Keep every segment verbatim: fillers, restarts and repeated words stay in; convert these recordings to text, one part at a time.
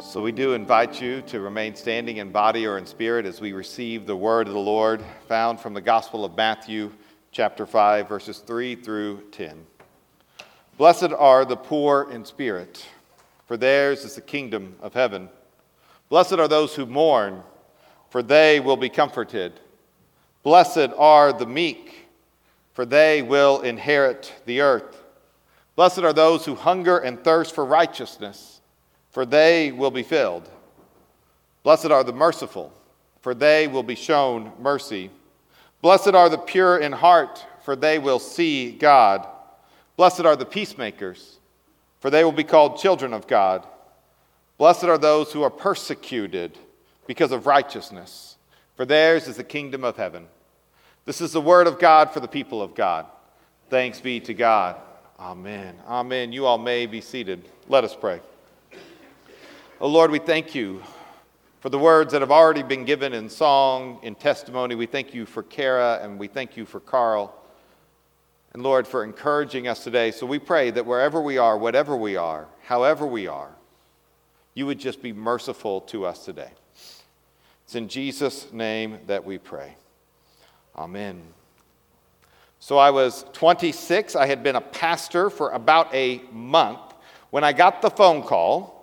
So we do invite you to remain standing in body or in spirit as we receive the word of the Lord found from the Gospel of Matthew, chapter five, verses three through ten. Blessed are the poor in spirit, for theirs is the kingdom of heaven. Blessed are those who mourn, for they will be comforted. Blessed are the meek, for they will inherit the earth. Blessed are those who hunger and thirst for righteousness, for they will be filled. Blessed are the merciful, for they will be shown mercy. Blessed are the pure in heart, for they will see God. Blessed are the peacemakers, for they will be called children of God. Blessed are those who are persecuted because of righteousness, for theirs is the kingdom of heaven. This is the word of God for the people of God. Thanks be to God. Amen. Amen. You all may be seated. Let us pray. Oh Lord, we thank you for the words that have already been given in song, in testimony. We thank you for Kara, and we thank you for Carl. And Lord, for encouraging us today. So we pray that wherever we are, whatever we are, however we are, you would just be merciful to us today. It's in Jesus' name that we pray. Amen. So I was twenty-six. I had been a pastor for about a month when I got the phone call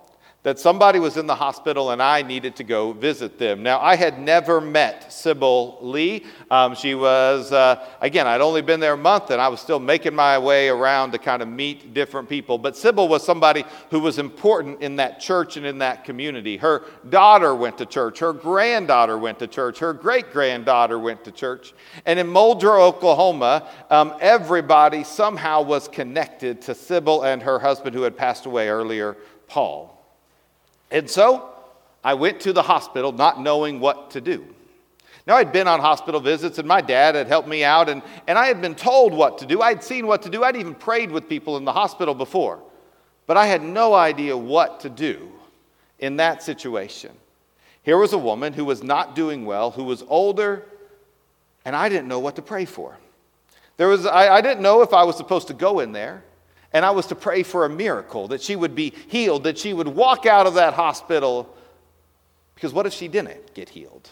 that somebody was in the hospital and I needed to go visit them. Now, I had never met Sybil Lee. Um, she was, uh, again, I'd only been there a month and I was still making my way around to kind of meet different people. But Sybil was somebody who was important in that church and in that community. Her daughter went to church. Her granddaughter went to church. Her great-granddaughter went to church. And in Mulder, Oklahoma, um, everybody somehow was connected to Sybil and her husband, who had passed away earlier, Paul. And so I went to the hospital not knowing what to do. Now, I'd been on hospital visits, and my dad had helped me out, and, and I had been told what to do. I'd seen what to do. I'd even prayed with people in the hospital before. But I had no idea what to do in that situation. Here was a woman who was not doing well, who was older, and I didn't know what to pray for. There was I, I didn't know if I was supposed to go in there. And I was to pray for a miracle, that she would be healed, that she would walk out of that hospital. Because what if she didn't get healed?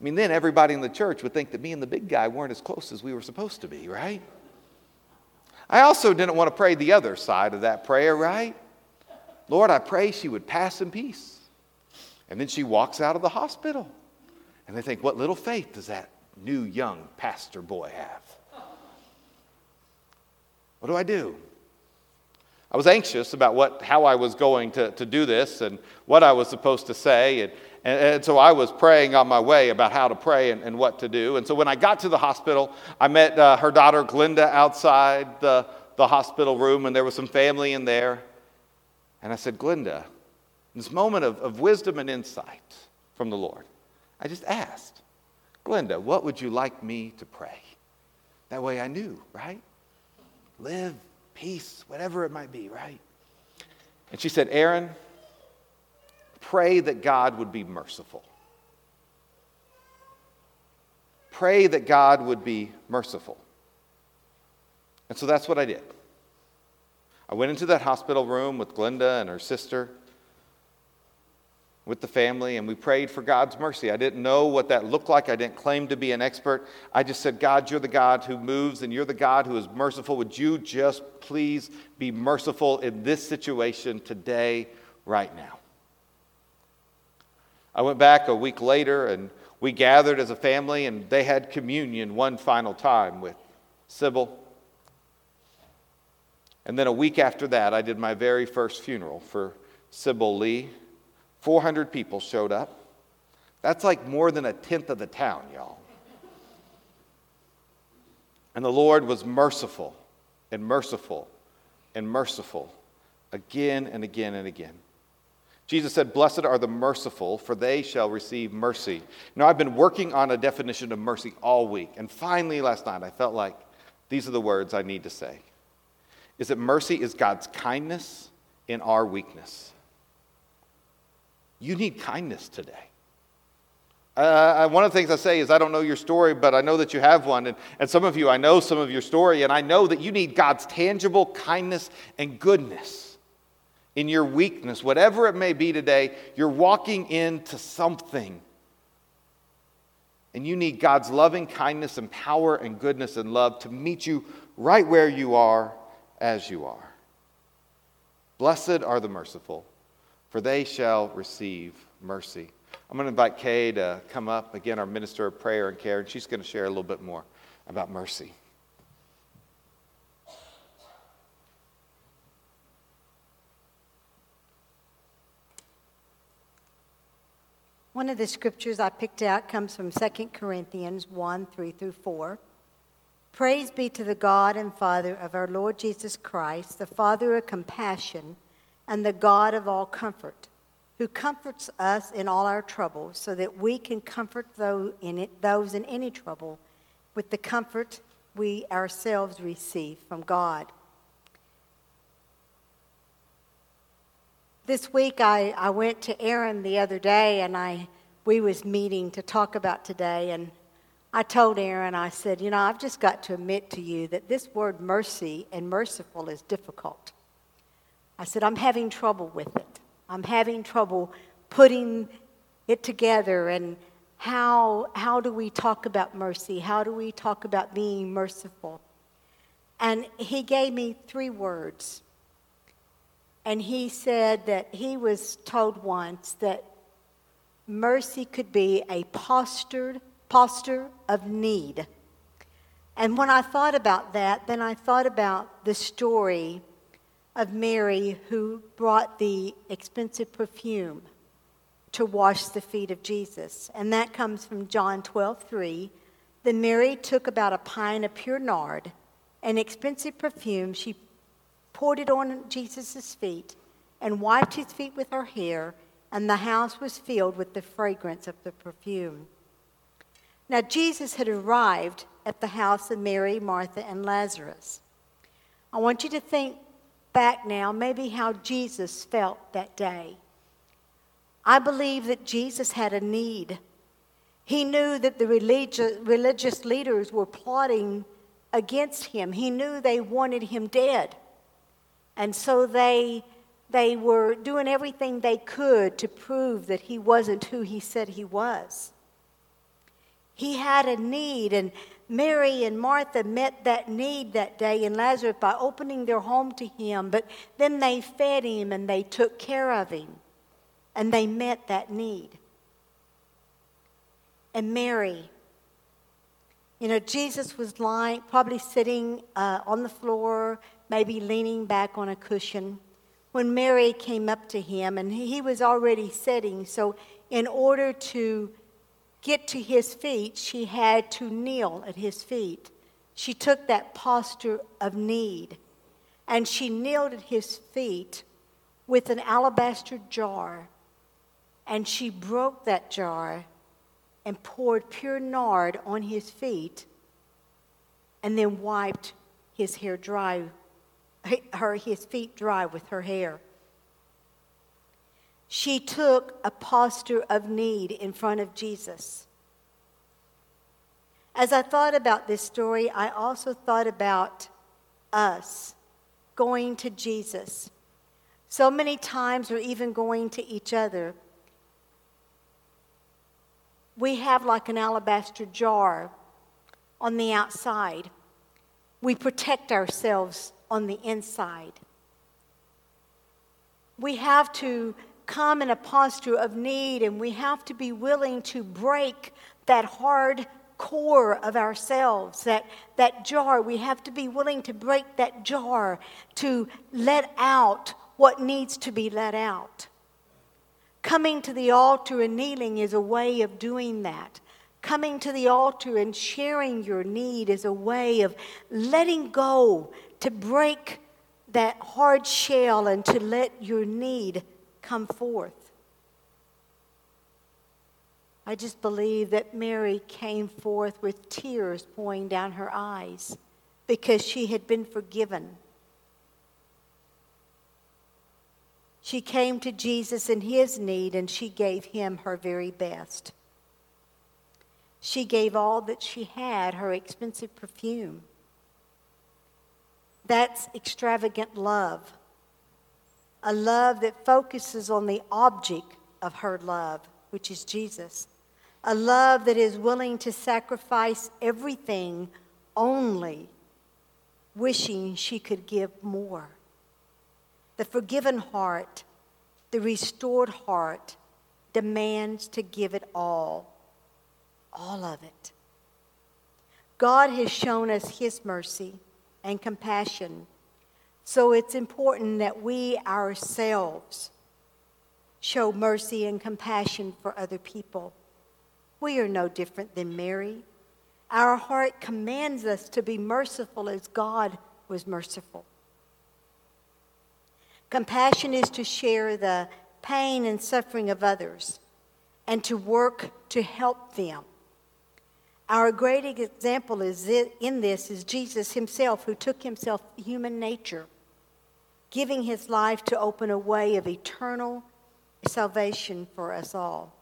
I mean, then everybody in the church would think that me and the big guy weren't as close as we were supposed to be, right? I also didn't want to pray the other side of that prayer, right? Lord, I pray she would pass in peace. And then she walks out of the hospital. And they think, what little faith does that new young pastor boy have? What do I do? I was anxious about what, how I was going to, to do this and what I was supposed to say. And, and, and so I was praying on my way about how to pray and, and what to do. And so when I got to the hospital, I met uh, her daughter Glenda outside the, the hospital room, and there was some family in there. And I said, Glenda, in this moment of, of wisdom and insight from the Lord, I just asked, Glenda, what would you like me to pray? That way I knew, right? Live, peace, whatever it might be, right? And she said, Aaron, pray that God would be merciful. Pray that God would be merciful. And so that's what I did. I went into that hospital room with Glenda and her sister, with the family, and we prayed for God's mercy. I didn't know what that looked like. I didn't claim to be an expert. I just said, God, you're the God who moves, and you're the God who is merciful. Would you just please be merciful in this situation today, right now? I went back a week later, and we gathered as a family, and they had communion one final time with Sybil. And then a week after that, I did my very first funeral for Sybil Lee. four hundred people showed up. That's like more than a tenth of the town, y'all. And the Lord was merciful and merciful and merciful again and again and again. Jesus said, "Blessed are the merciful, for they shall receive mercy." Now, I've been working on a definition of mercy all week, and finally last night I felt like these are the words I need to say. Is that mercy is God's kindness in our weakness. You need kindness today. Uh, one of the things I say is, I don't know your story, but I know that you have one. And, and some of you, I know some of your story, and I know that you need God's tangible kindness and goodness in your weakness. Whatever it may be today, you're walking into something. And you need God's loving kindness and power and goodness and love to meet you right where you are as you are. Blessed are the merciful, for they shall receive mercy. I'm going to invite Kay to come up, again, our minister of prayer and care, and she's going to share a little bit more about mercy. One of the scriptures I picked out comes from Second Corinthians one, three through four. Praise be to the God and Father of our Lord Jesus Christ, the Father of compassion and the God of all comfort, who comforts us in all our trouble, so that we can comfort those in, it, those in any trouble with the comfort we ourselves receive from God. This week I, I went to Aaron the other day, and I we was meeting to talk about today, and I told Aaron, I said, you know, I've just got to admit to you that this word mercy and merciful is difficult. I said, I'm having trouble with it. I'm having trouble putting it together, and how how do we talk about mercy? How do we talk about being merciful? And he gave me three words. And he said that he was told once that mercy could be a postured posture of need. And when I thought about that, then I thought about the story of Mary, who brought the expensive perfume to wash the feet of Jesus. And that comes from John twelve three. Then Mary took about a pint of pure nard, an expensive perfume. She poured it on Jesus' feet and wiped his feet with her hair, and the house was filled with the fragrance of the perfume. Now Jesus had arrived at the house of Mary, Martha, and Lazarus. I want you to think back now, maybe how Jesus felt that day. I believe that Jesus had a need. He knew that the religious, religious leaders were plotting against him. He knew they wanted him dead. And so they, they were doing everything they could to prove that he wasn't who he said he was. He had a need, and Mary and Martha met that need that day in Lazarus by opening their home to him, but then they fed him and they took care of him, and they met that need. And Mary, you know, Jesus was lying, probably sitting uh, on the floor, maybe leaning back on a cushion, when Mary came up to him, and he was already sitting, so in order to get to his feet, she had to kneel at his feet. She took that posture of need, and she kneeled at his feet with an alabaster jar, and she broke that jar and poured pure nard on his feet, and then wiped his hair dry, her his feet dry with her hair. She took a posture of need in front of Jesus. As I thought about this story, I also thought about us going to Jesus. So many times, or even going to each other, we have like an alabaster jar on the outside. We protect ourselves on the inside. We have to come in a posture of need, and we have to be willing to break that hard core of ourselves, that, that jar. We have to be willing to break that jar to let out what needs to be let out. Coming to the altar and kneeling is a way of doing that. Coming to the altar and sharing your need is a way of letting go, to break that hard shell and to let your need come forth. I just believe that Mary came forth with tears pouring down her eyes because she had been forgiven. She came to Jesus in his need, and she gave him her very best. She gave all that she had, her expensive perfume. That's extravagant love, a love that focuses on the object of her love, which is Jesus, a love that is willing to sacrifice everything, only wishing she could give more. The forgiven heart, the restored heart, demands to give it all, all of it. God has shown us his mercy and compassion, so it's important that we ourselves show mercy and compassion for other people. We are no different than Mary. Our heart commands us to be merciful as God was merciful. Compassion is to share the pain and suffering of others and to work to help them. Our great example is in this is Jesus himself, who took himself human nature, giving his life to open a way of eternal salvation for us all.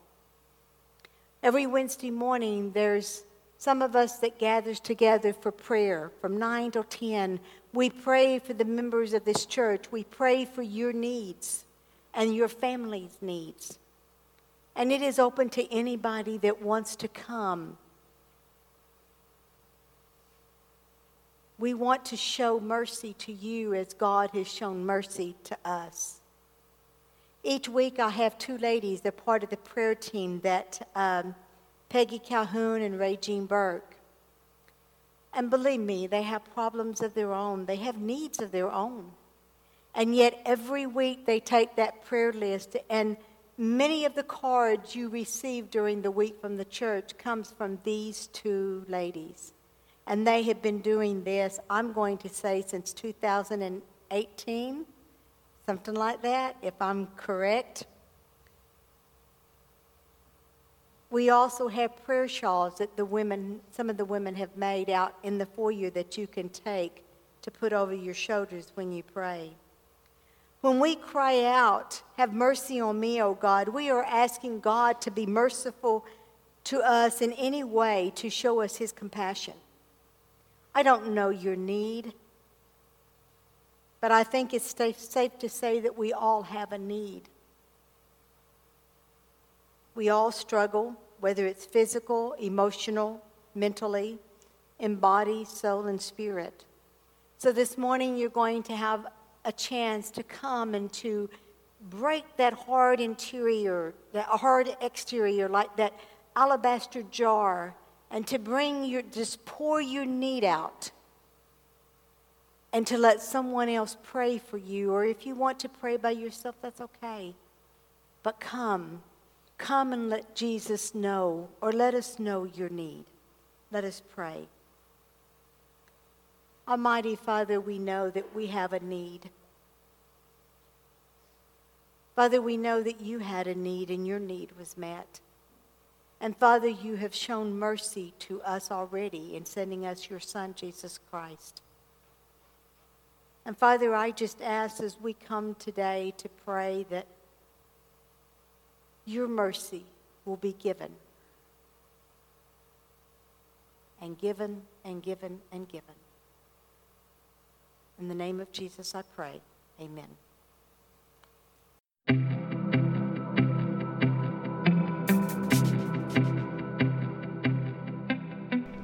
Every Wednesday morning, there's some of us that gathers together for prayer from nine till ten. We pray for the members of this church. We pray for your needs and your family's needs. And it is open to anybody that wants to come. We want to show mercy to you as God has shown mercy to us. Each week I have two ladies that are part of the prayer team, that um, Peggy Calhoun and Ray Jean Burke. And believe me, they have problems of their own. They have needs of their own. And yet every week they take that prayer list, and many of the cards you receive during the week from the church comes from these two ladies. And they have been doing this, I'm going to say, since two thousand eighteen, something like that, if I'm correct. We also have prayer shawls that the women, some of the women have made out in the foyer that you can take to put over your shoulders when you pray. When we cry out, "Have mercy on me, O God," we are asking God to be merciful to us in any way, to show us his compassion. I don't know your need, but I think it's safe to say that we all have a need. We all struggle, whether it's physical, emotional, mentally, in body, soul, and spirit. So this morning you're going to have a chance to come and to break that hard interior, that hard exterior, like that alabaster jar, and to bring your, just pour your need out, and to let someone else pray for you. Or if you want to pray by yourself, that's okay. But come, come and let Jesus know, or let us know your need. Let us pray. Almighty Father, we know that we have a need. Father, we know that you had a need and your need was met. And Father, you have shown mercy to us already in sending us your Son, Jesus Christ. And Father, I just ask as we come today to pray that your mercy will be given and given and given and given. In the name of Jesus, I pray. Amen.